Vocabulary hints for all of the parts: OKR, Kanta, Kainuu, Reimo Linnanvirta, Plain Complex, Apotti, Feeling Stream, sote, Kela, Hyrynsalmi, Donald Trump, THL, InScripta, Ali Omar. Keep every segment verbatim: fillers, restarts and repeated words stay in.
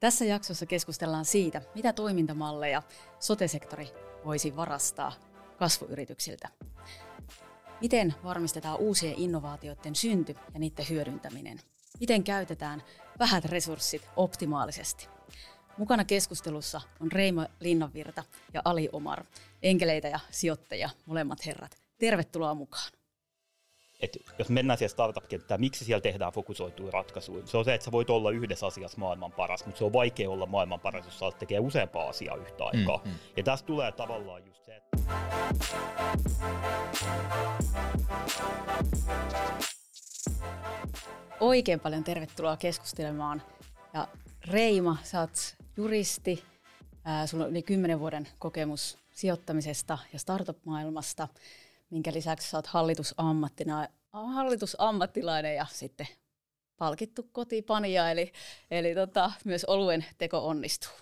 Tässä jaksossa keskustellaan siitä, mitä toimintamalleja sote-sektori voisi varastaa kasvuyrityksiltä. Miten varmistetaan uusien innovaatioiden synty ja niiden hyödyntäminen? Miten käytetään vähät resurssit optimaalisesti? Mukana keskustelussa on Reimo Linnanvirta ja Ali Omar, enkeleitä ja sijoittajia, molemmat herrat. Tervetuloa mukaan. Et jos mennään siihen startup-kenttään, miksi siellä tehdään fokusoituja ratkaisuja? Se on se, että sä voit olla yhdessä asiassa maailman paras, mutta se on vaikea olla maailman paras, jos sä olet tekemään useampaa asiaa yhtä aikaa. Mm, mm. Ja tässä tulee tavallaan just se, että... Oikein paljon tervetuloa keskustelemaan. Ja Reima, sä oot juristi, ää, sulla on yli kymmenen vuoden kokemus sijoittamisesta ja startup-maailmasta, minkä lisäksi sä oot hallitusammattina, hallitusammattilainen ja sitten palkittu kotipanija, eli, eli tota, myös oluen teko onnistuu.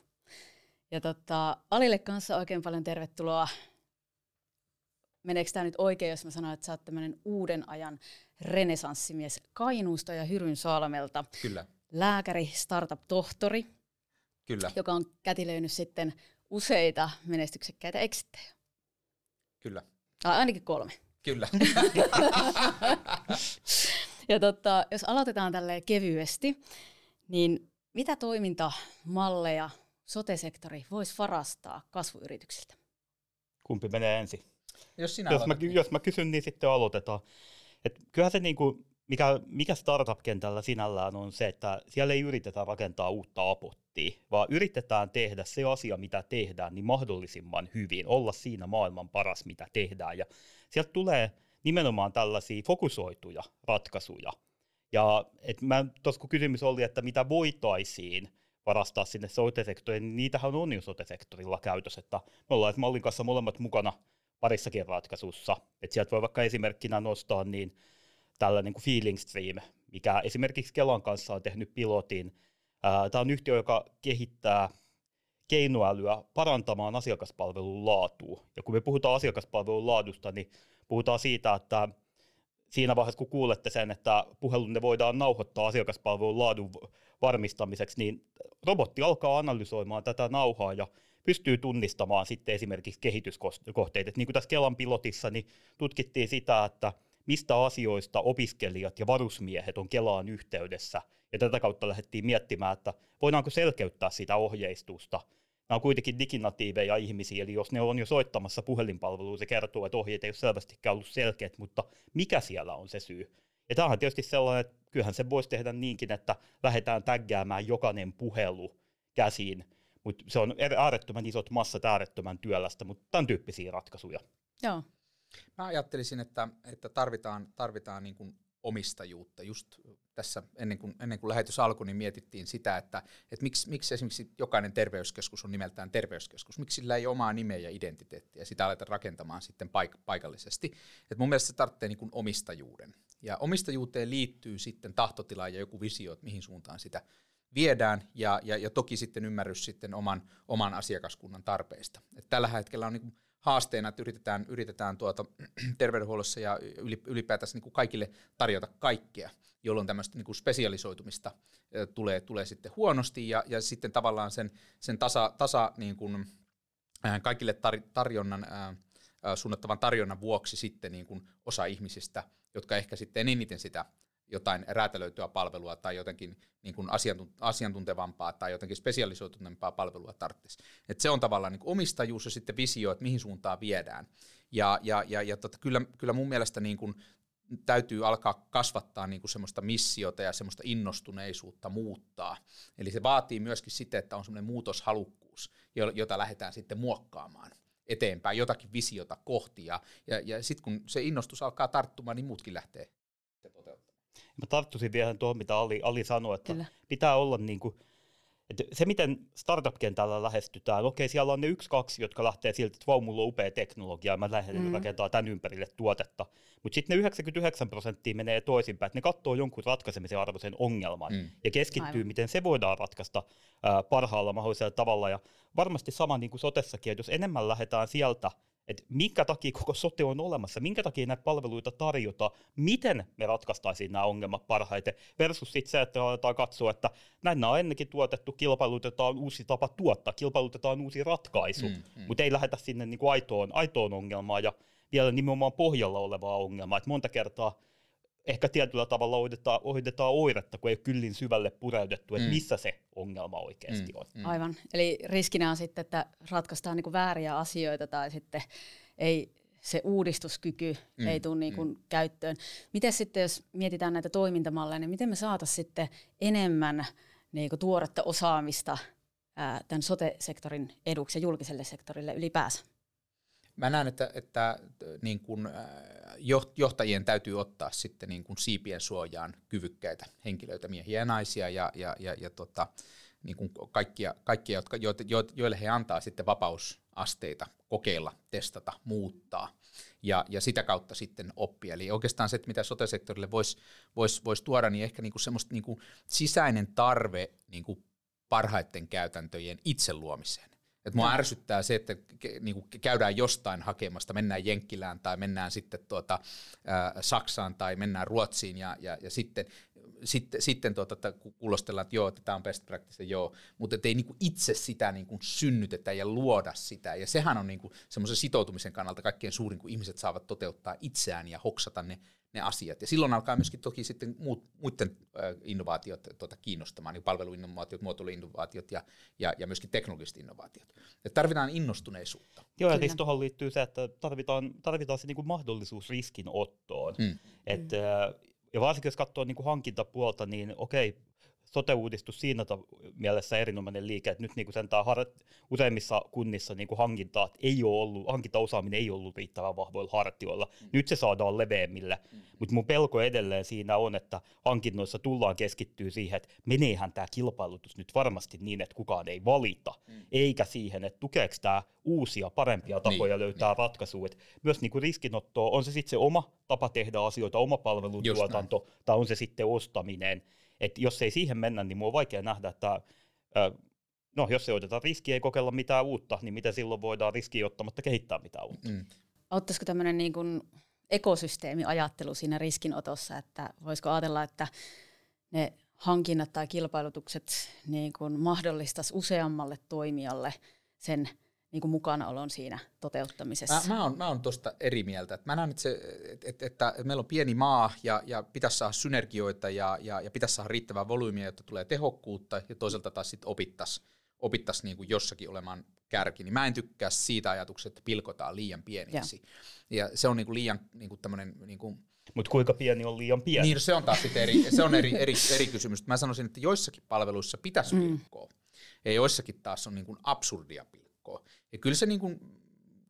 Ja tota, Alille kanssa oikein paljon tervetuloa. Meneekö tämä nyt oikein, jos mä sanon, että sä oot tämmöinen uuden ajan renesanssimies Kainuusta ja Hyrynsalmelta? Kyllä. Lääkäri, startup-tohtori, Kyllä. joka on kätilöinyt sitten useita menestyksekkäitä eksittejä. Kyllä. Tai ainakin kolme. Kyllä. Ja totta, jos aloitetaan tälleen kevyesti, niin mitä toimintamalleja sote-sektori voisi varastaa kasvuyrityksiltä? Kumpi menee ensin? Jos sinä jos mä, niin. jos mä kysyn, niin sitten aloitetaan. Et kyllähän se niinku, mikä, mikä startup-kentällä sinällään on se, että siellä ei yritetä rakentaa uutta apottia, vaan yritetään tehdä se asia, mitä tehdään, niin mahdollisimman hyvin, olla siinä maailman paras, mitä tehdään. Ja sieltä tulee nimenomaan tällaisia fokusoituja ratkaisuja. Ja tuossa kun kysymys oli, että mitä voitaisiin varastaa sinne sote-sektoriin, niin niitähän on jo sote-sektorilla käytössä. Että me ollaan mallin kanssa molemmat mukana parissakin ratkaisussa. Et sieltä voi vaikka esimerkkinä nostaa niin tällainen kuin Feeling Stream, mikä esimerkiksi Kelan kanssa on tehnyt pilotin. Tämä on yhtiö, joka kehittää keinoälyä parantamaan asiakaspalvelun laatua. Ja kun me puhutaan asiakaspalvelun laadusta, niin puhutaan siitä, että siinä vaiheessa kun kuulette sen, että puhelunne voidaan nauhoittaa asiakaspalvelun laadun varmistamiseksi, niin robotti alkaa analysoimaan tätä nauhaa ja pystyy tunnistamaan sitten esimerkiksi kehityskohteita. Et niin kuin tässä Kelan pilotissa, niin tutkittiin sitä, että mistä asioista opiskelijat ja varusmiehet on Kelaan yhteydessä, ja tätä kautta lähdettiin miettimään, että voidaanko selkeyttää sitä ohjeistusta. Nämä on kuitenkin diginatiiveja ihmisiä, eli jos ne on jo soittamassa puhelinpalveluun, se kertoo, että ohjeet ei ole selvästikään ollut selkeät, mutta mikä siellä on se syy? Ja tämä on tietysti sellainen, että kyllähän se voisi tehdä niinkin, että lähdetään täggäämään jokainen puhelu käsiin, mutta se on äärettömän isot massat äärettömän työlästä, mutta tämän tyyppisiä ratkaisuja. Joo. Mä ajattelisin, että, että tarvitaan, tarvitaan niin kuin omistajuutta. Just tässä ennen kuin, ennen kuin lähetys alkoi, niin mietittiin sitä, että, että miksi, miksi esimerkiksi jokainen terveyskeskus on nimeltään terveyskeskus. Miksi sillä ei ole omaa nimeä ja identiteettiä, ja sitä aletaan rakentamaan sitten paik- paikallisesti. Et mun mielestä se tarvitsee niin kuin omistajuuden. Ja omistajuuteen liittyy sitten tahtotila ja joku visio, että mihin suuntaan sitä viedään, ja, ja, ja toki sitten ymmärrys sitten oman, oman asiakaskunnan tarpeista. Et tällä hetkellä on niin kuin haasteena, että yritetään, yritetään tuota, terveydenhuollossa ja ylipäätänsä niin kaikille tarjota kaikkea, jolloin tämmöistä niin spesialisoitumista tulee, tulee sitten huonosti, ja, ja sitten tavallaan sen, sen tasa, tasa niin kuin, äh, kaikille tar, tarjonnan, äh, suunnattavan tarjonnan vuoksi sitten niin kuin osa ihmisistä, jotka ehkä sitten eniten sitä jotain räätälöityä palvelua tai jotenkin niin kuin asiantuntevampaa tai jotenkin spesialisoituneempaa palvelua tarvitsisi. Et se on tavallaan niin kuin omistajuus ja sitten visio, että mihin suuntaan viedään. Ja, ja, ja, ja tota, kyllä, kyllä mun mielestä niin kuin täytyy alkaa kasvattaa niin kuin semmoista missiota ja semmoista innostuneisuutta muuttaa. Eli se vaatii myöskin sitä, että on semmoinen muutoshalukkuus, jota lähdetään sitten muokkaamaan eteenpäin jotakin visiota kohti. Ja, ja, ja sitten kun se innostus alkaa tarttumaan, niin muutkin lähtee toteuttamaan. Mä tarttuisin vielä tuohon, mitä Ali, Ali sanoi, että Kyllä. pitää olla niin kuin, että se miten startup-kentällä lähestytään, okei siellä on ne yksi, kaksi, jotka lähtee siltä, että vau, mulla on upea teknologia ja mä lähden mm. rakentamaan tämän ympärille tuotetta, mutta sitten ne yhdeksänkymmentäyhdeksän prosenttia menee toisinpäin, että ne katsoo jonkun ratkaisemisen arvoisen ongelman mm. ja keskittyy, Aivan. miten se voidaan ratkaista ää, parhaalla mahdollisella tavalla, ja varmasti sama niin kuin sotessakin, että jos enemmän lähdetään sieltä, että minkä takia koko sote on olemassa, minkä takia näitä palveluita tarjotaan, miten me ratkaistaisiin nämä ongelmat parhaiten, versus sitten se, että aletaan katsoa, että näin nämä on ennenkin tuotettu, kilpailutetaan uusi tapa tuottaa, kilpailutetaan uusi ratkaisu, mm, mm. mutta ei lähdetä sinne niin kuin aitoon, aitoon ongelmaan ja vielä nimenomaan pohjalla olevaa ongelmaa, että monta kertaa ehkä tietyllä tavalla hoidetaan, hoidetaan oiretta, kun ei ole kyllin syvälle pureudettu, että missä se ongelma oikeasti on. Mm, mm. Aivan. Eli riskinä on sitten, että ratkaistaan niin kuin vääriä asioita tai sitten ei, se uudistuskyky mm, ei tule niin kuin mm. käyttöön. Miten sitten, jos mietitään näitä toimintamalleja, niin miten me saataisiin sitten enemmän niin kuin tuoretta osaamista ää, tämän sote-sektorin eduksi ja julkiselle sektorille ylipäänsä? Mä näen, että, että niin kun johtajien täytyy ottaa sitten niin kun siipien suojaan kyvykkäitä henkilöitä, miehiä ja naisia ja, ja, ja, ja tota, niin kun kaikkia, kaikkia jotka, joille he antaa sitten vapausasteita kokeilla, testata, muuttaa ja, ja sitä kautta sitten oppia. Eli oikeastaan se, että mitä sote-sektorille voisi vois, vois tuoda, niin ehkä niin kun semmoista niin kun sisäinen tarve niin kun parhaiten käytäntöjen itse luomiseen. Että mua ärsyttää se, että niinku käydään jostain hakemasta, mennään Jenkkilään tai mennään sitten tuota, ä, Saksaan tai mennään Ruotsiin ja, ja, ja sitten, sitten, sitten tuota, kuulostellaan, että joo, että tämä on best practice, joo, mutta ei niinku itse sitä niinku synnytetä ja luoda sitä. Ja sehän on niinku semmoisen sitoutumisen kannalta kaikkein suurin, kun ihmiset saavat toteuttaa itseään ja hoksata ne, ne asiat. Ja silloin alkaa myöskin toki sitten muut, muiden innovaatiot tuota, kiinnostamaan, niin palveluinnovaatiot, muotoiluinnovaatiot ja, ja, ja myöskin teknologiset innovaatiot. Et tarvitaan innostuneisuutta. Joo, ja siis tuohon liittyy se, että tarvitaan, tarvitaan se niin kuin mahdollisuus riskinottoon. Mm. Et, ja varsinkin jos katsoo niin kuin hankintapuolta, niin okei, sote-uudistus siinä mielessä erinomainen liike, että nyt niin kuin sen tämä har- useimmissa kunnissa niin kuin hankintaat ei ole ollut, hankintaosaaminen ei ollut riittävän vahvoilla hartioilla. Mm. Nyt se saadaan leveämmillä, mm. mutta mun pelko edelleen siinä on, että hankinnoissa tullaan keskittyä siihen, että meneehän tämä kilpailutus nyt varmasti niin, että kukaan ei valita, mm. eikä siihen, että tukeeko tämä uusia, parempia tapoja niin, löytää niin. ratkaisuja. Et myös niin kuin riskinottoa, on se sitten se oma tapa tehdä asioita, oma palvelutuotanto, tai on se sitten ostaminen. Että jos ei siihen mennä, niin minua on vaikea nähdä, että no, jos se otetaan riski, ei kokeilla mitään uutta, niin miten silloin voidaan riskiä ottamatta kehittää mitään uutta? Mm. Auttaisiko tämmöinen niin kuin ekosysteemiajattelu siinä riskinotossa, että voisiko ajatella, että ne hankinnat tai kilpailutukset niin kuin mahdollistaisivat useammalle toimijalle sen niin kuin mukanaolon siinä toteuttamisessa? Mä, mä oon, mä oon tuosta eri mieltä. Mä näen, että, se, että, että meillä on pieni maa ja, ja pitäisi saada synergioita ja, ja, ja pitäisi saada riittävää volyymiä, jotta tulee tehokkuutta ja toisaalta taas sitten opittaisiin opittais niin kuin jossakin olemaan kärki. Niin mä en tykkää siitä ajatuksesta, että pilkotaan liian pieniksi. Ja, ja se on niin kuin liian niin kuin tämmöinen... Niin kuin mutta kuinka pieni on liian pieni? Niin, se on taas sitten eri, se on eri, eri, eri kysymys. Mä sanoisin, että joissakin palveluissa pitäisi pilkkoa ja joissakin taas on niin kuin absurdia pilkkoa. Ja kyllä se niin kuin,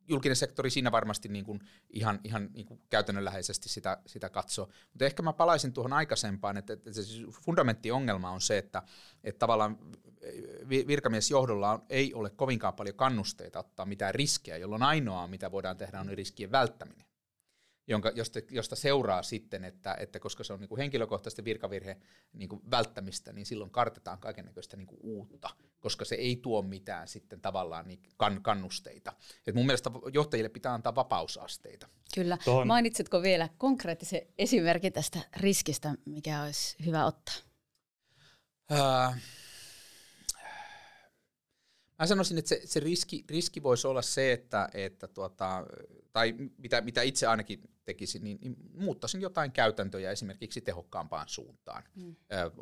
julkinen sektori siinä varmasti niin kuin, ihan, ihan niin kuin käytännönläheisesti sitä, sitä katsoo. Mutta ehkä mä palaisin tuohon aikaisempaan, että, että se fundamenttiongelma on se, että, että tavallaan virkamiesjohdolla on, ei ole kovinkaan paljon kannusteita ottaa mitään riskejä, jolloin ainoa, mitä voidaan tehdä, on riskien välttäminen. Jonka, josta, josta seuraa sitten, että, että koska se on niin kuin henkilökohtaisesti virkavirhe niin kuin välttämistä, niin silloin kartetaan kaikennäköistä niin kuin uutta, koska se ei tuo mitään sitten tavallaan niin kan, kannusteita. Et mun mielestä johtajille pitää antaa vapausasteita. Kyllä. Tuohon. Mainitsitko vielä konkreettisen esimerkin tästä riskistä, mikä olisi hyvä ottaa? Äh. Mä sanoisin, että se, se riski, riski voisi olla se, että, että tuota, tai mitä, mitä itse ainakin tekisin, niin, niin muuttaisin jotain käytäntöjä esimerkiksi tehokkaampaan suuntaan mm.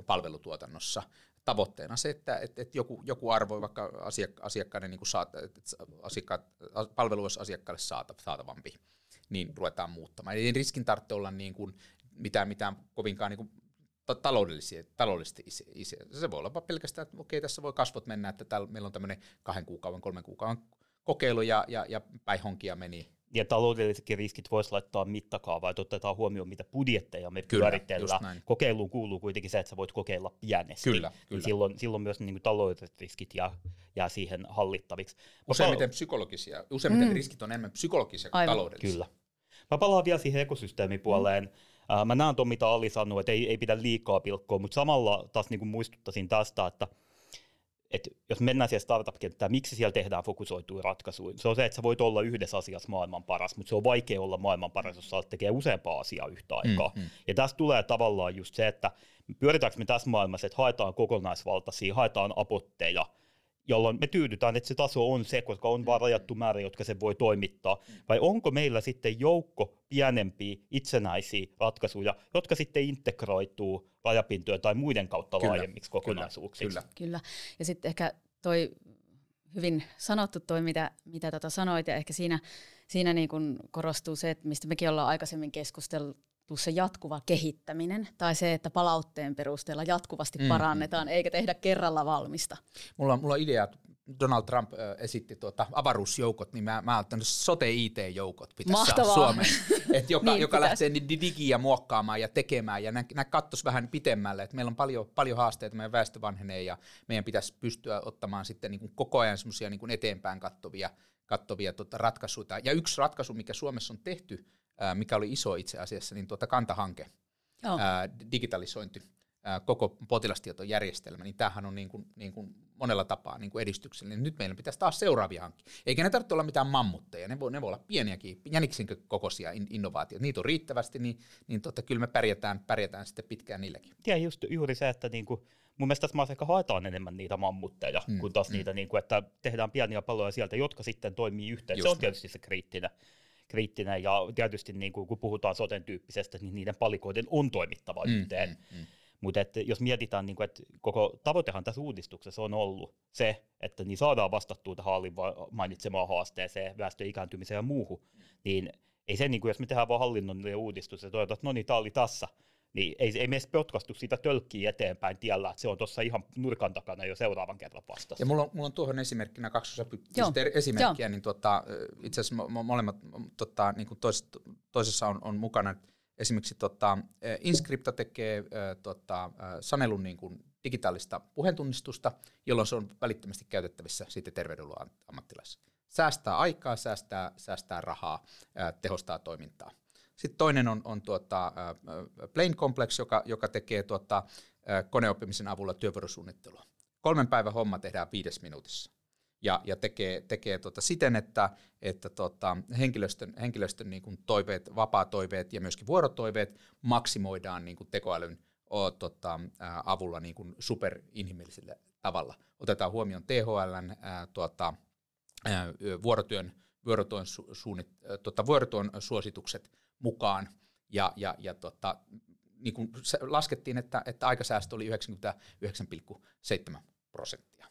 palvelutuotannossa. Tavoitteena se, että, että, että joku, joku arvoi vaikka asiakkaiden, niin kuin saat, asiakkaat, palvelu olisi asiakkaalle saatavampi, niin ruvetaan muuttamaan. Eli riskin tarvitse olla niin kuin mitään, mitään kovinkaan... Niin kuin taloudellisia, taloudellisesti isiä. Se voi olla pelkästään, että okei, tässä voi kasvot mennä, että täällä meillä on tämmöinen kahden kuukauden, kolmen kuukauden kokeilu ja, ja, ja päihonkia meni. Ja taloudellisetkin riskit voisi laittaa mittakaavaan, että otetaan huomioon, mitä budjetteja me kyllä, pyöritellään. Kokeiluun kuuluu kuitenkin se, että sä voit kokeilla pienesti. Kyllä, kyllä. Silloin, silloin myös niin kuin taloudelliset riskit jää, jää siihen hallittaviksi. Useimmiten, pal- psykologisia, useimmiten mm. riskit on enemmän psykologisia kuin aivan. taloudellisia. Kyllä. Mä palaan vielä siihen ekosysteemipuoleen. Mm. Mä näen tuon, mitä Ali sanoi, että ei, ei pidä liikaa pilkkoa, mutta samalla taas niin kuin muistuttaisin tästä, että että jos mennään siihen startup-kenttään, miksi siellä tehdään fokusoituja ratkaisuja? Se on se, että sä voit olla yhdessä asiassa maailman paras, mutta se on vaikea olla maailman paras, jos sä olet tekemään useampaa asiaa yhtä aikaa. Mm, mm. Ja tässä tulee tavallaan just se, että pyöritäänkö me tässä maailmassa, että haetaan kokonaisvaltaisia, haetaan apotteja, jolloin me tyydytään, että se taso on se, koska on vain rajattu määrä, jotka se voi toimittaa, vai onko meillä sitten joukko pienempiä itsenäisiä ratkaisuja, jotka sitten integroituu rajapintojen tai muiden kautta kyllä, laajemmiksi kokonaisuuksiksi. Kyllä, kyllä. Ja sitten ehkä toi hyvin sanottu toi, mitä, mitä tota sanoit, ja ehkä siinä, siinä niin kun korostuu se, että mistä mekin ollaan aikaisemmin keskusteltu, se jatkuva kehittäminen tai se, että palautteen perusteella jatkuvasti mm. parannetaan eikä tehdä kerralla valmista. Mulla on, mulla on idea, että Donald Trump äh, esitti tuota, avaruusjoukot, niin mä, mä ajattelin, että sote-I T-joukot pitäisi saada Suomeen. Et joka niin, joka lähtee digiä muokkaamaan ja tekemään ja nä, nä kattoisi vähän pitemmälle. Et meillä on paljon, paljon haasteita, meidän väestö vanhenee ja meidän pitäisi pystyä ottamaan sitten niin kuin koko ajan semmoisia niin kuin eteenpäin kattovia, kattovia tuota, ratkaisuja. Ja yksi ratkaisu, mikä Suomessa on tehty, mikä oli iso itse asiassa, niin tuota Kanta-hanke, ää, digitalisointi, ää, koko potilastietojärjestelmä, niin tämähän on niin kuin, niin kuin monella tapaa niin kuin edistyksellinen. Nyt meillä pitäisi taas seuraavia hankkeja. Eikä ne tarvitse olla mitään mammutteja, ne voi, ne voi olla pieniäkin, jäniksen kokoisia in, innovaatioita. Niitä on riittävästi, niin, niin tuota, kyllä me pärjätään, pärjätään sitten pitkään niilläkin. Ja just, juuri se, että niin kuin mun mielestä tässä maassa ehkä haetaan enemmän niitä mammutteja, mm, kun taas mm. niitä, niin kuin, että tehdään pieniä paloja sieltä, jotka sitten toimii yhteen. Just se on tietysti se kriittinen. kriittinen ja tietysti niin kuin, kun puhutaan soten tyyppisestä, niin niiden palikoiden on toimittava mm, yhteen. Mm, mm. Mutta jos mietitään, niin kuin, että koko tavoitehan tässä uudistuksessa on ollut se, että niin saadaan vastattua tähän mainitsemaan haasteeseen, väestön ikääntymiseen ja muuhun, niin ei se, niin kuin, jos me tehdään vaan hallinnollinen uudistus ja toivotaan, että no niin, tämä oli tässä, niin ei, ei me edes potkastu sitä tölkkiä eteenpäin tiellä, että se on tuossa ihan nurkan takana jo seuraavan kerran vastassa. Ja mulla on, mulla on tuohon esimerkkinä kaksi esimerkkiä, niin tuota, itse asiassa molemmat tuota, niin kuin tois, toisessa on, on mukana. Esimerkiksi tuota, InScripta tekee tuota, sanelun niin kuin digitaalista puheentunnistusta, jolloin se on välittömästi käytettävissä sitten terveydenhuollon ammattilaisissa. Säästää aikaa, säästää, säästää rahaa, tehostaa toimintaa. Sitten toinen on, on tuota, Plain Complex, joka, joka tekee tuota, koneoppimisen avulla työvuorosuunnittelua. Kolmen päivän homma tehdään viides minuutissa ja, ja tekee, tekee tuota siten, että, että tuota, henkilöstön, henkilöstön niin kuin toiveet, vapaa-toiveet ja myöskin vuorotoiveet maksimoidaan niin kuin tekoälyn o, tuota, avulla niin kuin superinhimillisellä tavalla. Otetaan huomioon T H L:n ää, tuota, ää, vuorotyön, vuorotyön, su, suunnit, ää, tuota, vuorotyön suositukset mukaan, ja, ja, ja tota, niin kuin laskettiin, että, että aikasäästö oli yhdeksänkymmentäyhdeksän pilkku seitsemän prosenttia.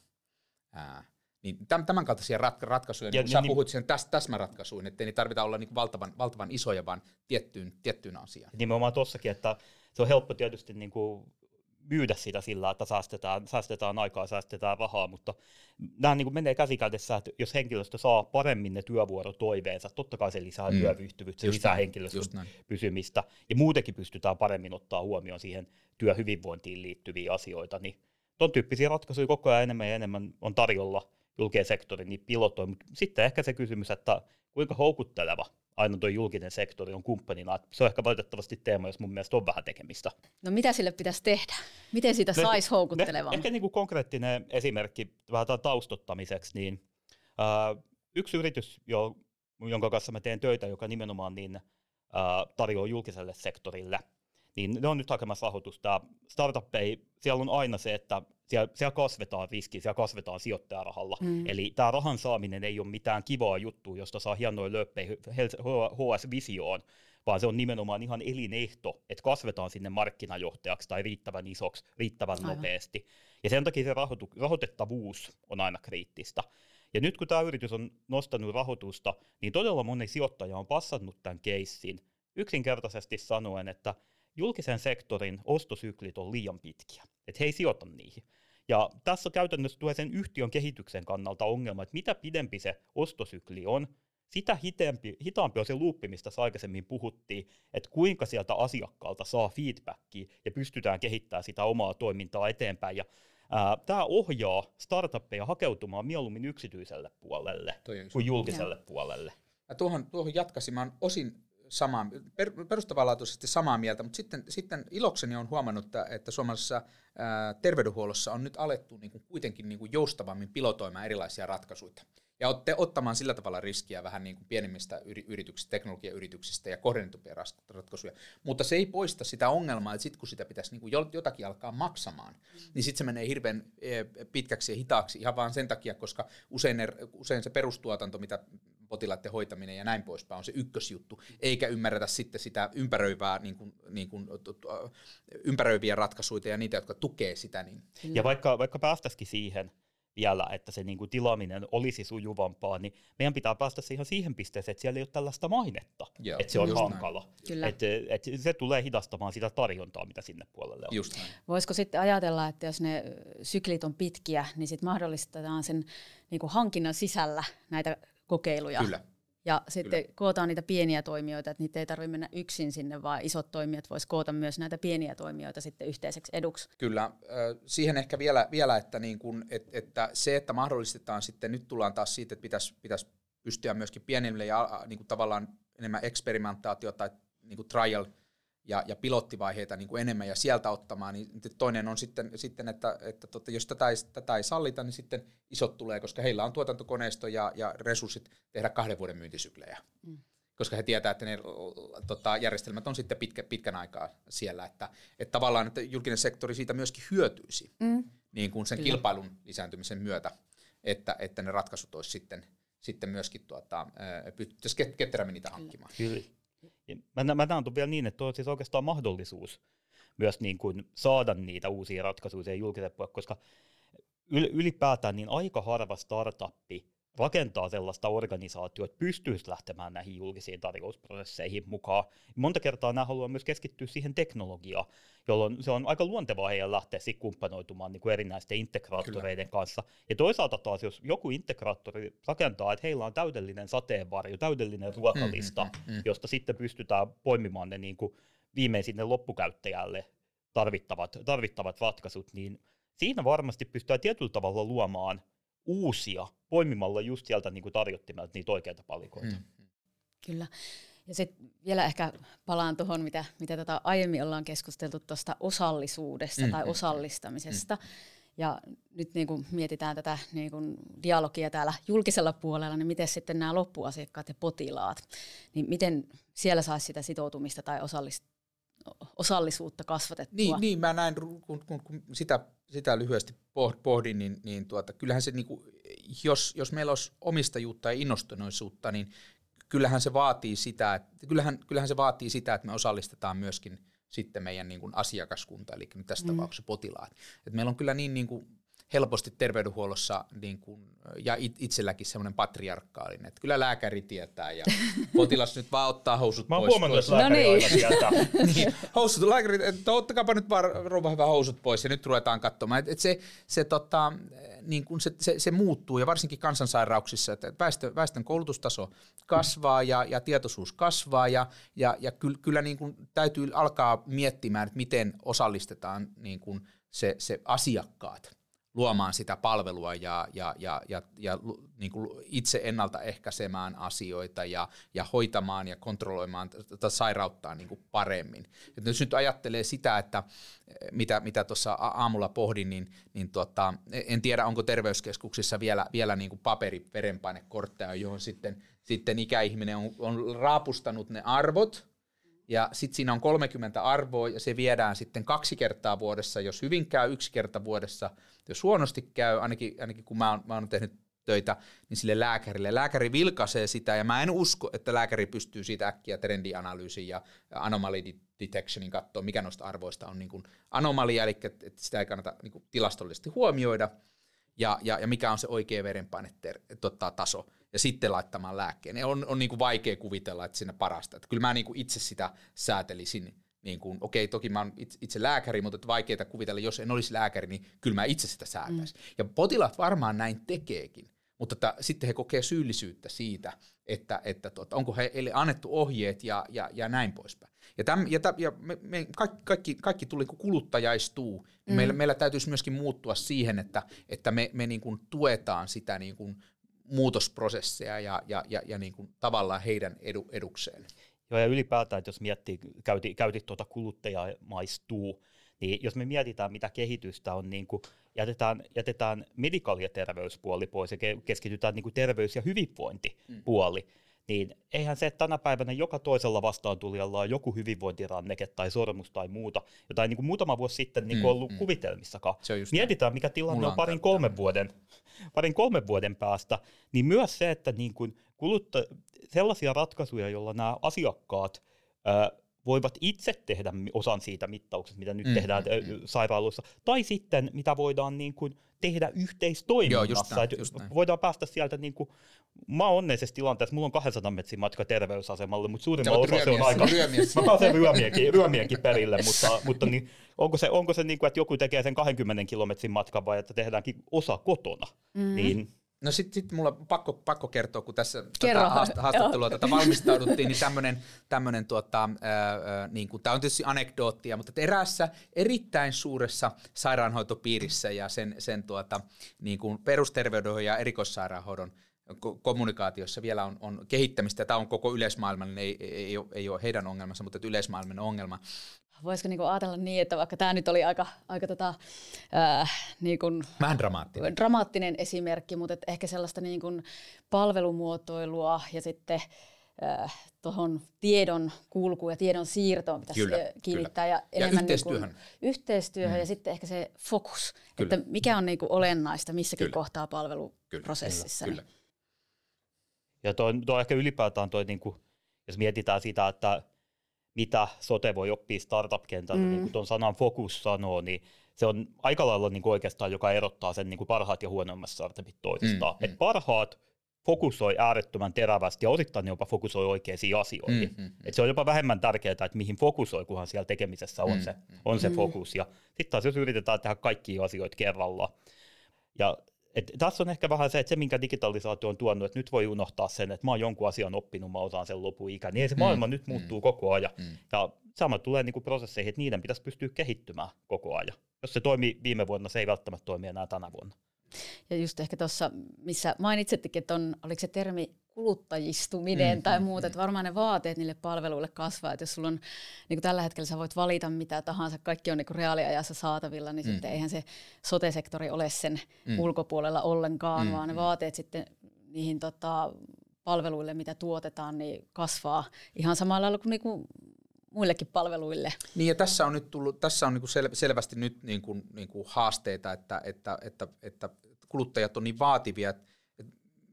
Ää, niin tämän kaltaisia ratka- ratkaisuja, ja, niin kuin niin, sä puhuit sen täs, täsmäratkaisuin, ettei niitä tarvita olla niin kuin valtavan, valtavan isoja, vaan tiettyyn, tiettyyn asiaan. Nimenomaan tossakin, että se on helppo tietysti niin kuin myydä sitä sillä, että säästetään, säästetään aikaa, säästetään rahaa, mutta nämä niin kuin menee käsikädessä, että jos henkilöstö saa paremmin ne työvuorotoiveensa, totta kai se lisää mm. työvyyhtyvyyttä, se lisää henkilöstön pysymistä, ja muutenkin pystytään paremmin ottaa huomioon siihen työhyvinvointiin liittyviä asioita, niin ton tyyppisiä ratkaisuja koko ajan enemmän ja enemmän on tarjolla julkinen sektori, niin pilotoi, mutta sitten ehkä se kysymys, että kuinka houkutteleva aina tuo julkinen sektori on kumppanina. Se on ehkä valitettavasti teema, jos mun mielestä on vähän tekemistä. No mitä sille pitäisi tehdä? Miten sitä saisi houkuttelemaan? Ehkä niin kuin konkreettinen esimerkki vähän taustottamiseksi, niin äh, yksi yritys, jo, jonka kanssa mä teen töitä, joka nimenomaan niin, äh, tarjoaa julkiselle sektorille, niin ne on nyt hakemassa rahoitusta. Startuppeja, siellä on aina se, että siellä, siellä kasvetaan riskiä, siellä kasvetaan sijoittajarahalla. Mm. Eli tämä rahan saaminen ei ole mitään kivaa juttua, josta saa hienoja lööppejä H S-visioon, vaan se on nimenomaan ihan elinehto, että kasvetaan sinne markkinajohtajaksi tai riittävän isoksi, riittävän Aivan. nopeasti. Ja sen takia se rahoitu, rahoitettavuus on aina kriittistä. Ja nyt kun tämä yritys on nostanut rahoitusta, niin todella moni sijoittaja on passannut tämän keissin yksinkertaisesti sanoen, että julkisen sektorin ostosyklit on liian pitkiä, että he ei sijoita niihin. Ja tässä käytännössä tulee sen yhtiön kehityksen kannalta ongelma, että mitä pidempi se ostosykli on, sitä hitaampi, hitaampi on se luuppi, mistä aikaisemmin puhuttiin, että kuinka sieltä asiakkaalta saa feedbackia ja pystytään kehittämään sitä omaa toimintaa eteenpäin. Ja tämä ohjaa startuppeja hakeutumaan mieluummin yksityiselle puolelle kuin julkiselle puolelle. Ja tuohon, tuohon jatkaisin, mä oon osin samaa, per, perustavanlaatuisesti samaa mieltä, mutta sitten, sitten ilokseni olen huomannut, että, että suomalaisessa ää, terveydenhuollossa on nyt alettu niin kuin, kuitenkin niin kuin joustavammin pilotoimaan erilaisia ratkaisuja. Ja otte, ottamaan sillä tavalla riskiä vähän niin kuin pienemmistä yri, yrityksistä, teknologiayrityksistä ja kohdennetumpia ratkaisuja. Mutta se ei poista sitä ongelmaa, että sitten kun sitä pitäisi niin kuin jotakin alkaa maksamaan, mm. niin sitten se menee hirveän pitkäksi ja hitaaksi ihan vaan sen takia, koska usein, ne, usein se perustuotanto, mitä potilaiden hoitaminen ja näin poispäin on se ykkösjuttu, eikä ymmärretä sitten sitä ympäröivää, niin kuin, niin kuin, ympäröiviä ratkaisuja ja niitä, jotka tukee sitä. Niin. Ja vaikka, vaikka päästäisikin siihen vielä, että se niin kuin tilaaminen olisi sujuvampaa, niin meidän pitää päästä ihan siihen pisteeseen, että siellä ei ole tällaista mainetta, joo, että se on hankala. Että et se tulee hidastamaan sitä tarjontaa, mitä sinne puolelle on. Just. Voisiko sitten ajatella, että jos ne syklit on pitkiä, niin sitten mahdollistetaan sen niin kuin hankinnan sisällä näitä kokeiluja. Kyllä. Ja sitten Kyllä. kootaan niitä pieniä toimijoita, että niitä ei tarvitse mennä yksin sinne, vaan isot toimijat voisi koota myös näitä pieniä toimijoita sitten yhteiseksi eduksi. Kyllä. Siihen ehkä vielä, vielä että, niin kun, et, että se, että mahdollistetaan sitten, nyt tullaan taas siitä, että pitäisi, pitäisi pystyä myöskin pienille ja niin kuin tavallaan enemmän eksperimentaatio tai niin kuin trial ja, ja pilottivaiheita niin kuin enemmän ja sieltä ottamaan, niin toinen on sitten, sitten että, että totta, jos tätä ei, tätä ei sallita, niin sitten isot tulee, koska heillä on tuotantokoneisto ja, ja resurssit tehdä kahden vuoden myyntisyklejä, mm. koska he tietää, että ne tota, järjestelmät on sitten pitkä, pitkän aikaa siellä, että, että tavallaan että julkinen sektori siitä myöskin hyötyisi mm. niin kuin sen Kyllä. kilpailun lisääntymisen myötä, että, että ne ratkaisut olisi sitten, sitten myöskin tuota, pystyisi ketterämmin niitä hankkimaan. Kyllä. Mä, mä näen vielä niin, että tuo on siis oikeastaan mahdollisuus myös niin kuin saada niitä uusia ratkaisuja julkiselle puolelle, koska ylipäätään niin aika harva startuppi rakentaa sellaista organisaatiota, että pystyisi lähtemään näihin julkisiin tarjousprosesseihin mukaan. Monta kertaa nämä haluaa myös keskittyä siihen teknologiaan, jolloin se on aika luontevaa heidän lähteä sitten kumppanoitumaan niin kuin erinäisten integraattoreiden Kyllä. kanssa. Ja toisaalta taas, jos joku integraattori rakentaa, että heillä on täydellinen sateenvarjo, täydellinen ruokalista, mm-hmm. josta sitten pystytään poimimaan ne niin kuin viimein sinne loppukäyttäjälle tarvittavat, tarvittavat ratkaisut, niin siinä varmasti pystytään tietyllä tavalla luomaan uusia, poimimalla just sieltä niin kuin tarjottimelta niitä oikeita palikoita. Mm. Kyllä. Ja sitten vielä ehkä palaan tuohon, mitä, mitä tätä aiemmin ollaan keskusteltu tuosta osallisuudesta mm. tai osallistamisesta. Mm. Ja nyt niin kun mietitään tätä niin kun dialogia täällä julkisella puolella, niin miten sitten nämä loppuasiakkaat ja potilaat, niin miten siellä saisi sitä sitoutumista tai osallistumista? Osallisuutta kasvatettua. Niin, niin mä näin, kun, kun, kun sitä, sitä lyhyesti pohdin, niin, niin tuota, kyllähän se, niin kuin, jos, jos meillä olisi omistajuutta ja innostuneisuutta, niin kyllähän se vaatii sitä, että, kyllähän, kyllähän se vaatii sitä, että me osallistetaan myöskin sitten meidän niin kuin asiakaskunta, eli tässä mm. tapauksessa potilaat. Et meillä on kyllä niin, niin kuin helposti terveydenhuollossa niin kuin, ja it, itselläkin semmoinen patriarkaalinen, että kyllä lääkäri tietää ja potilas nyt vaan ottaa housut mä pois. Mä huomannut, että lääkäri aina tietää. Niin, housut, lääkäri, että ottakaapa nyt vaan rouva hyvä housut pois ja nyt ruvetaan katsomaan. Et, et se, se, tota, niin kuin se, se, se muuttuu ja varsinkin kansansairauksissa, että väestön, väestön koulutustaso kasvaa ja, ja tietoisuus kasvaa ja, ja, ja kyllä, kyllä niin kuin täytyy alkaa miettimään, että miten osallistetaan niin kuin se, se asiakkaat luomaan sitä palvelua ja, ja, ja, ja, ja niin kuin itse ennaltaehkäisemään asioita ja, ja hoitamaan ja kontrolloimaan tätä sairauttaa niin kuin paremmin. Et jos nyt ajattelee sitä, että mitä, mitä tuossa aamulla pohdin, niin, niin tuota, en tiedä, onko terveyskeskuksissa vielä, vielä niin kuin paperiverenpainekortteja, johon sitten, sitten ikäihminen on, on raapustanut ne arvot, ja sitten siinä on kolmekymmentä arvoa, ja se viedään sitten kaksi kertaa vuodessa, jos hyvin käy, yksi kerta vuodessa, jos huonosti käy, ainakin, ainakin kun mä oon, mä oon tehnyt töitä, niin sille lääkärille. Lääkäri vilkaisee sitä, ja mä en usko, että lääkäri pystyy siitä äkkiä trendianalyysiin ja anomaly detectionin katsoa, mikä noista arvoista on niin kuin anomalia, eli että sitä ei kannata niin kuin tilastollisesti huomioida, ja, ja, ja mikä on se oikea verenpainetaso. Ja sitten laittamaan lääkkeen. On, on niin kuin vaikea kuvitella, että siinä parasta. Että kyllä mä niin kuin itse sitä säätelisin. Niin kuin, okei, toki mä oon itse lääkäri, mutta vaikeaa kuvitella, jos en olisi lääkäri, niin kyllä mä itse sitä säätäisin. Mm. Ja potilaat varmaan näin tekeekin, mutta että, sitten he kokee syyllisyyttä siitä, että, että tuota, onko heille annettu ohjeet ja, ja, ja näin poispäin. Ja, täm, ja, täm, ja me, me kaikki, kaikki, kaikki tuli, kun kuluttajaistuu, niin mm. meillä, meillä täytyisi myöskin muuttua siihen, että, että me, me niin kuin tuetaan sitä niin kuin muutosprosesseja ja, ja, ja, ja niin kuin tavallaan heidän edu, edukseen. Joo, ja ylipäätään, että jos miettii, käytit, käytit tuota kuluttajaa maistuu, niin jos me mietitään, mitä kehitystä on, niin kuin jätetään, jätetään medikaali- ja terveyspuoli pois ja keskitytään niin kuin terveys- ja hyvinvointipuoli, mm. niin eihän se, että tänä päivänä joka toisella vastaantulijalla on joku hyvinvointiranneke tai sormus tai muuta, jotain niin kuin muutama vuosi sitten niin kuin ollut mm, mm. kuvitelmissakaan. Mietitään, mikä tilanne Mulla on parin kolmen, vuoden, parin kolmen vuoden päästä, niin myös se, että niin kuin kulutta- sellaisia ratkaisuja, joilla nämä asiakkaat ö, voivat itse tehdä osan siitä mittauksesta, mitä nyt mm, tehdään mm, mm. sairaaloissa, tai sitten mitä voidaan niin kuin tehdä yhteistoiminnassa. Joo, just näin, voidaan päästä sieltä, niin kuin, mä oon onnellisessa tilanteessa, mulla on kaksisataa metrin matka terveysasemalle, mutta suurimman osa ryömies, se on aika, ryömies. Mä pääsen ryömienkin, ryömienkin perille, mutta, mutta niin, onko se, onko se niin kuin, että joku tekee sen kahdenkymmenen kilometrin matkan vai että tehdäänkin osa kotona, mm. niin no sitten sit mulla on pakko, pakko kertoa, kun tässä tätä haastattelua tätä valmistauduttiin, niin tämmöinen, tämmönen tuota, niin kuin, tämä on tietysti anekdoottia, mutta eräässä erittäin suuressa sairaanhoitopiirissä ja sen, sen tuota, niin kuin perusterveydenhoidon ja erikoissairaanhoidon kommunikaatiossa vielä on, on kehittämistä. Tämä on koko yleismaailman, ei, ei, ei ole heidän ongelmansa, mutta yleismaailman ongelma. Voisiko niinku ajatella niin, että vaikka tämä nyt oli aika, aika tota, ää, niinku vähän dramaattinen. dramaattinen esimerkki, mutta et ehkä sellaista niinku palvelumuotoilua ja sitten tuohon tiedon kulkuun ja tiedon siirtoon pitäisi kyllä, kiinnittää. Kyllä. Ja, ja yhteistyöhön. Niin kuin, yhteistyöhön mm. ja sitten ehkä se fokus, kyllä. että mikä on niinku olennaista missäkin kyllä. kohtaa palveluprosessissa. Kyllä. Kyllä. Ja tuo on ehkä ylipäätään, toi, niinku, jos mietitään sitä, että mitä sote voi oppia startup-kentältä, mm. niin kuin tuon sanan fokus sanoo, niin se on aika lailla niin kuin oikeastaan, joka erottaa sen niin kuin parhaat ja huonommat startupit toisistaan. Mm. Et parhaat fokusoi äärettömän terävästi ja osittain jopa fokusoi oikeisiin asioihin. Mm. Et se on jopa vähemmän tärkeää, että mihin fokusoi, kunhan siellä tekemisessä on, mm. se, on se fokus. Ja sitten taas jos yritetään tehdä kaikkia asioita kerrallaan. Ja Et tässä on ehkä vähän se, että se, minkä digitalisaatio on tuonut, että nyt voi unohtaa sen, että mä oon jonkun asian oppinut, mä osaan sen lopun ikään. Niin se maailma mm, nyt muuttuu mm, koko ajan. Mm. Ja sama tulee niinku prosesseihin, että niiden pitäisi pystyä kehittymään koko ajan. Jos se toimi viime vuonna, se ei välttämättä toimi enää tänä vuonna. Ja just ehkä tuossa, missä mainitsittekin, että on, oliko se termi kuluttajistuminen mm, tai mm, muuta, mm. että varmaan ne vaateet niille palveluille kasvaa. Että jos sulla on, niin kuin tällä hetkellä sä voit valita mitä tahansa, kaikki on niin kuin reaaliajassa saatavilla, niin mm. sitten eihän se sote-sektori ole sen mm. ulkopuolella ollenkaan, mm, vaan ne vaateet sitten niihin tota, palveluille, mitä tuotetaan, niin kasvaa ihan samalla lailla kuin, niin kuin muillekin palveluille. Niin ja tässä on nyt tullut, tässä on niin kuin sel, selvästi nyt niin kuin, niin kuin haasteita, että, että, että, että kuluttajat on niin vaativia.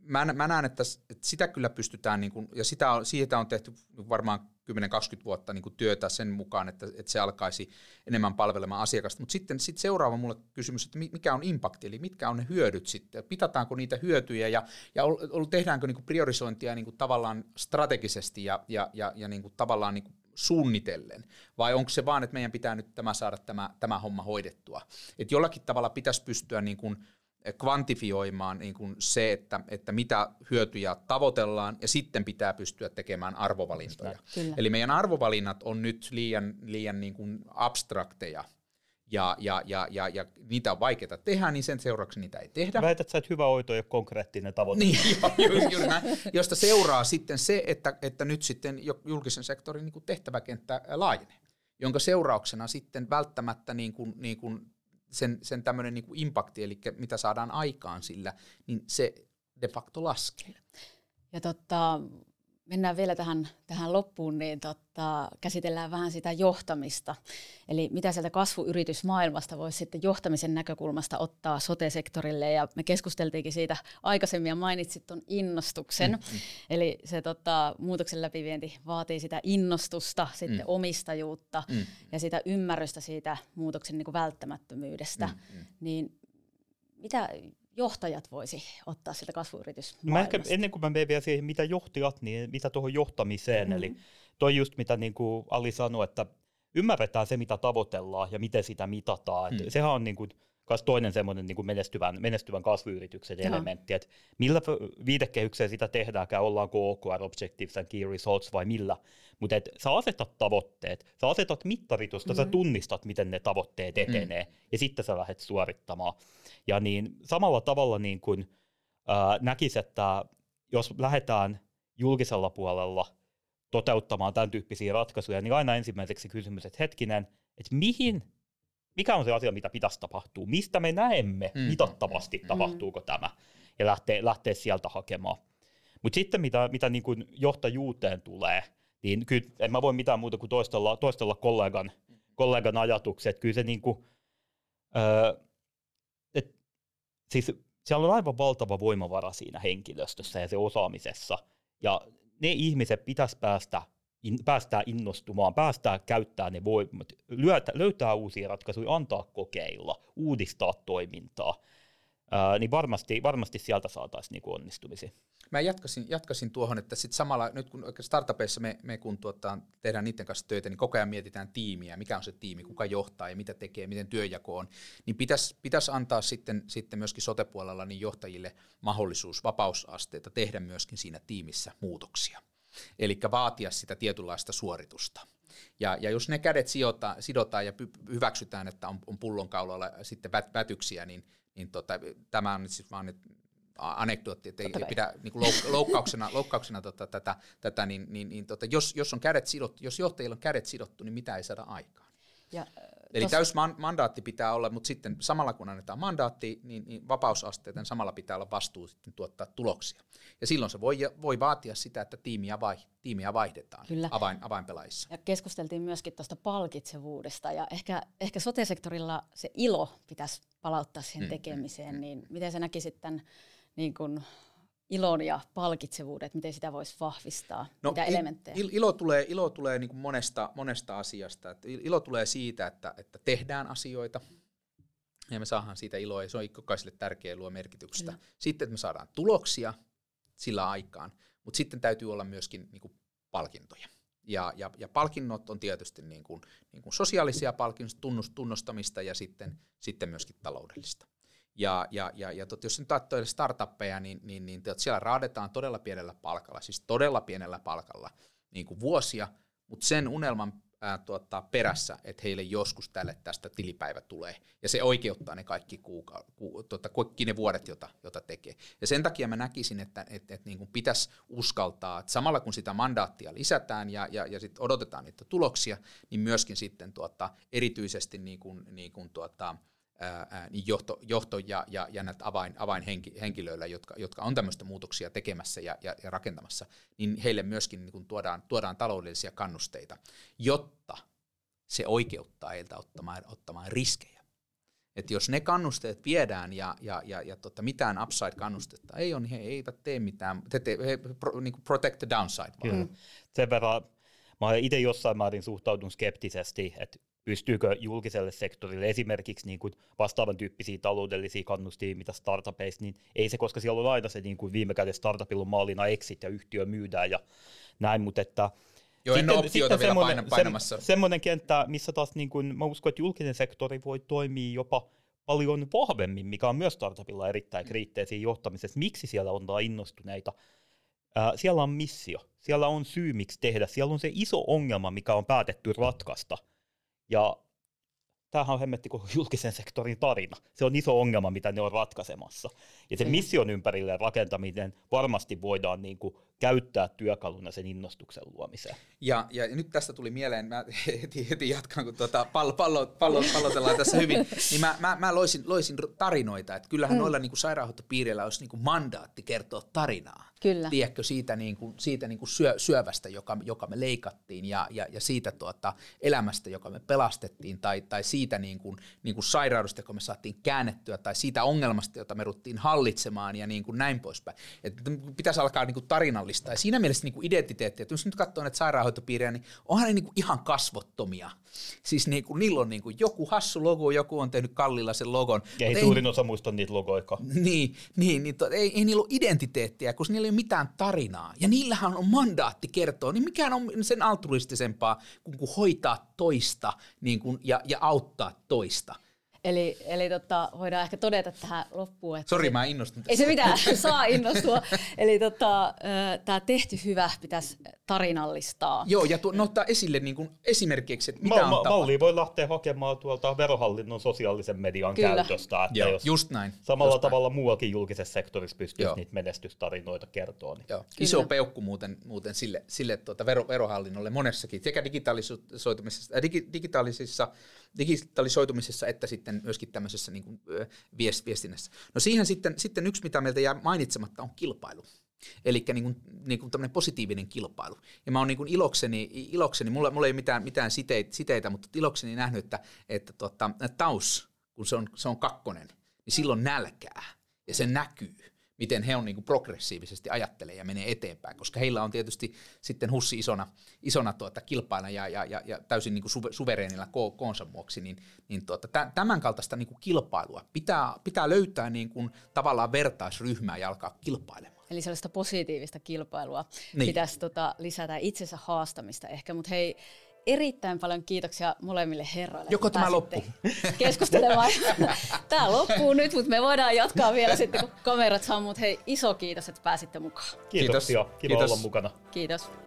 Mä, mä näen, että sitä kyllä pystytään, niin kun, ja sitä on, siitä on tehty varmaan kymmenen kaksikymmentä vuotta niin kun työtä sen mukaan, että, että se alkaisi enemmän palvelemaan asiakasta. Mutta sitten sit seuraava mulle kysymys, että mikä on impakti, eli mitkä on ne hyödyt sitten, pitataanko niitä hyötyjä ja, ja tehdäänkö niin kun priorisointia niin kun tavallaan strategisesti ja, ja, ja, ja niin kun tavallaan niin kun suunnitellen, vai onko se vaan, että meidän pitää nyt tämä saada tämä, tämä homma hoidettua. Et jollakin tavalla pitäisi pystyä niin kun kvantifioimaan niin kuin se, että, että mitä hyötyjä tavoitellaan, ja sitten pitää pystyä tekemään arvovalintoja. Kyllä. Eli meidän arvovalinnat on nyt liian, liian niin kuin abstrakteja, ja, ja, ja, ja, ja niitä on vaikeaa tehdä, niin sen seuraavaksi niitä ei tehdä. Väität sä, että hyvä hoito ei ole konkreettinen tavoite. Niin, jo, jo, näin, josta seuraa sitten se, että, että nyt sitten julkisen sektorin niin kuin tehtäväkenttä laajenee, jonka seurauksena sitten välttämättä niin kuin, niin kuin sen, sen tämmöinen niin kuin impakti, eli mitä saadaan aikaan sillä, niin se de facto laskee. Ja totta, mennään vielä tähän, tähän loppuun, niin totta, käsitellään vähän sitä johtamista. Eli mitä sieltä kasvuyritysmaailmasta voisi sitten johtamisen näkökulmasta ottaa sote-sektorille, ja me keskusteltiinkin siitä aikaisemmin, ja mainitsit tuon innostuksen. Mm-hmm. Eli se totta, muutoksen läpivienti vaatii sitä innostusta, sitten mm-hmm. omistajuutta, mm-hmm. ja sitä ymmärrystä siitä muutoksen niin kuin välttämättömyydestä. Mm-hmm. Niin mitä johtajat voisi ottaa sieltä kasvuyritysmaailmasta? Mä ehkä, ennen kuin mä menen vielä siihen, mitä johtajat, niin mitä tuohon johtamiseen. Mm-hmm. Eli toi just, mitä niin kuin Ali sanoi, että ymmärretään se, mitä tavoitellaan ja miten sitä mitataan. Mm-hmm. Sehän on niin kuin myös toinen semmoinen niin kuin menestyvän, menestyvän kasvuyrityksen Jaha. elementti, että millä viitekehykseen sitä tehdäänkään, ollaanko O K R, Objectives and Key Results vai millä. Mutta sä asetat tavoitteet, sä asetat mittarit, josta mm-hmm. sä tunnistat, miten ne tavoitteet etenee, mm-hmm. ja sitten sä lähdet suorittamaan. Ja niin, samalla tavalla niin kun, äh, näkisi, että jos lähdetään julkisella puolella toteuttamaan tämän tyyppisiä ratkaisuja, niin aina ensimmäiseksi kysymys, että hetkinen, että mihin, mikä on se asia, mitä pitäisi tapahtua, mistä me näemme mm. mitattavasti, tapahtuuko mm. tämä, ja lähtee, lähtee sieltä hakemaan. Mutta sitten mitä, mitä niin kuin johtajuuteen tulee, niin kyllä en mä voi mitään muuta kuin toistella, toistella kollegan, kollegan ajatukset. Kyllä se niin kuin, öö, et, siis siellä on aivan valtava voimavara siinä henkilöstössä ja se osaamisessa. Ja ne ihmiset pitäisi päästä, in, päästää innostumaan, päästää käyttämään ne voimat, löytää, löytää uusia ratkaisuja, antaa kokeilla, uudistaa toimintaa. Öö, niin varmasti, varmasti sieltä saataisiin niinku onnistumisia. Mä jatkaisin, jatkaisin tuohon, että sit samalla nyt kun startupeissa me, me kun tuota, tehdään niiden kanssa töitä, niin koko ajan mietitään tiimiä, mikä on se tiimi, kuka johtaa ja mitä tekee, miten työnjako on, niin pitäisi pitäis antaa sitten, sitten myöskin sote-puolella niin johtajille mahdollisuus vapausasteita tehdä myöskin siinä tiimissä muutoksia, eli vaatia sitä tietynlaista suoritusta. Ja, ja jos ne kädet sijoita, sidotaan ja py- hyväksytään, että on, on pullonkaulalla sitten vät, vätyksiä, niin, niin tota, tämä on nyt siis vaan nyt anekdootti, että ei pidä niin kuin loukkauksena, loukkauksena tota, tätä, tätä, niin, niin, niin tota, jos, jos, on kädet sidottu, jos johtajilla on kädet sidottu, niin mitä ei saada aikaan. Ja, Eli tos... täys man, mandaatti pitää olla, mutta sitten samalla kun annetaan mandaatti, niin, niin vapausasteita, niin samalla pitää olla vastuu sitten tuottaa tuloksia. Ja silloin se voi, voi vaatia sitä, että tiimiä, vai, tiimiä vaihdetaan avain, avainpelaajissa. Ja keskusteltiin myöskin tuosta palkitsevuudesta, ja ehkä, ehkä sote-sektorilla se ilo pitäisi palauttaa siihen mm, tekemiseen, mm, niin miten sä näkisit tämän niin kuin ilon ja palkitsevuudet, miten sitä voisi vahvistaa, no, mitä il, elementtejä? Il, ilo tulee, ilo tulee niin kuin monesta, monesta asiasta. Et ilo tulee siitä, että, että tehdään asioita, ja me saadaan siitä iloa, ja se on jokaiselle tärkeä, luo merkitystä. Kyllä. Sitten, että me saadaan tuloksia sillä aikaan, mutta sitten täytyy olla myöskin niin kuin palkintoja. Ja, ja, ja palkinnot on tietysti niin kuin, niin kuin sosiaalisia palkintoja, tunnust, tunnustamista ja sitten, sitten myöskin taloudellista. Ja, ja, ja, ja tot, jos nyt ajattelee startuppeja, niin, niin, niin tot, siellä raadetaan todella pienellä palkalla, siis todella pienellä palkalla niin kuin vuosia, mutta sen unelman ää, tuottaa perässä, että heille joskus tälle tästä tilipäivä tulee. Ja se oikeuttaa ne kaikki, kuuka, ku, tuota, kaikki ne vuodet, jota, jota tekee. Ja sen takia mä näkisin, että et, et, niin kuin pitäisi uskaltaa, että samalla kun sitä mandaattia lisätään ja, ja, ja sit odotetaan niitä tuloksia, niin myöskin sitten tuota, erityisesti niin kuin, niin kuin, tuota, Ää, niin johto, johto ja, ja, ja näitä avain, avainhenkilöillä, jotka, jotka on tämmöistä muutoksia tekemässä ja, ja, ja rakentamassa, niin heille myöskin niin kun tuodaan, tuodaan taloudellisia kannusteita, jotta se oikeuttaa heiltä ottamaan, ottamaan riskejä. Et jos ne kannusteet viedään ja, ja, ja, ja tota, mitään upside-kannustetta ei ole, niin he eivät tee mitään, te te, he pro, niin kuin protect the downside. Vaan. Mm. Sen verran, mä itse jossain määrin suhtaudun skeptisesti, että pystyykö julkiselle sektorille esimerkiksi niin kuin vastaavan tyyppisiä taloudellisia kannustimia, mitä startupeissa, niin ei se, koska siellä on aina se niin kuin viime kädessä startupilla on maalina exit ja yhtiö myydään ja näin, mutta että joo, sitten, en ole optioita vielä semmoinen, painamassa. Se, semmoinen kenttä, missä taas niin kuin, mä uskon, että julkinen sektori voi toimia jopa paljon vahvemmin, mikä on myös startupilla erittäin kriittisiä siinä johtamisessa. Miksi siellä on innostuneita? Äh, siellä on missio, siellä on syy miksi tehdä, siellä on se iso ongelma, mikä on päätetty ratkaista. Ja tämähän on hemmetti koko julkisen sektorin tarina. Se on iso ongelma, mitä ne on ratkaisemassa. Ja sen mission ympärille rakentaminen varmasti voidaan niin kuin käyttää työkaluna sen innostuksen luomiseen. Ja, ja nyt tästä tuli mieleen, mä heti, heti jatkan, kun tuota pallo, pallo, pallo, pallotellaan tässä hyvin, niin mä, mä, mä loisin, loisin tarinoita, että kyllähän mm. noilla niin kuin sairaanhoitopiireillä olisi niin kuin mandaatti kertoa tarinaa. Kyllä. Tiedätkö siitä, niin kuin, siitä niin kuin syö, syövästä, joka, joka me leikattiin, ja, ja, ja siitä tuota, elämästä, joka me pelastettiin, tai, tai siitä niin kuin, niin kuin sairaudesta, joka me saatiin käännettyä, tai siitä ongelmasta, jota me ruttiin hallitsemaan, ja niin kuin näin poispäin. Että pitäisi alkaa niin kuin tarinallista. Ja siinä mielessä niin kuin identiteetti, että jos nyt katsoo näitä sairaanhoitopiirejä, niin onhan ne niin kuin ihan kasvottomia. Siis niin kuin, niillä on niin kuin joku hassu logo, joku on tehnyt kallilla sen logon. Ei suurin ei, osa muista niitä logoika. Niin, niin, niin to, ei, ei niillä ole identiteettiä, koska niillä ei ole mitään tarinaa. Ja niillähän on mandaatti kertoa, niin mikään on sen altruistisempaa kuin, kuin hoitaa toista niin kuin, ja, ja auttaa toista. Eli, eli tota, voidaan ehkä todeta tähän loppuun, että Sori, mä innostun tässä. Ei se mitään, saa innostua. Eli tota, tämä tehty hyvä pitäisi tarinallistaa. Joo, ja tu- no, ottaa esille niin kuin esimerkiksi, että mitä ma- on ma- Mallia voi lähteä hakemaan tuolta verohallinnon sosiaalisen median Kyllä. käytöstä. Että Joo, jos just näin. Samalla just tavalla näin. Muuakin julkisessa sektorissa pystyisi Joo. niitä menestystarinoita kertoa. Niin. Iso peukku muuten, muuten sille, sille tuota vero, verohallinnolle monessakin, sekä digitalisoitumisessa, äh, digi, digitaalisissa, digitalisoitumisessa että sitten myöskin tämmöisessä niin kuin, äh, viestinnässä. No siihen sitten, sitten yksi, mitä meiltä jää mainitsematta, on kilpailu. Eli niin niin tämmöinen positiivinen kilpailu. Ja mä oon niin ilokseni, ilokseni mulla, mulla ei ole mitään, mitään siteitä, siteitä, mutta ilokseni nähnyt, että, että tota, Taus, kun se on, se on kakkonen, niin silloin nälkää ja se näkyy, miten he on niin progressiivisesti ajattelee ja menee eteenpäin, koska heillä on tietysti sitten Hussi isona, isona tuota, kilpailana ja, ja, ja, ja täysin niin suvereenilla ko- koonsa vuoksi, niin, niin tuota, tämän kaltaista niin kilpailua pitää, pitää löytää niin kuin, tavallaan vertaisryhmää ja alkaa kilpailemaan. Eli sellaista positiivista kilpailua niin. pitäisi tota, lisätä itsensä haastamista ehkä, mutta hei, erittäin paljon kiitoksia molemmille herroille. Joko tämä loppuu? Keskustelemaan. Tämä loppuu nyt, mutta me voidaan jatkaa vielä sitten, kun kamerat sammuu. Mutta hei, iso kiitos, että pääsitte mukaan. Kiitoksia. Kiitos. Kiva kiitos. Olla mukana. Kiitos.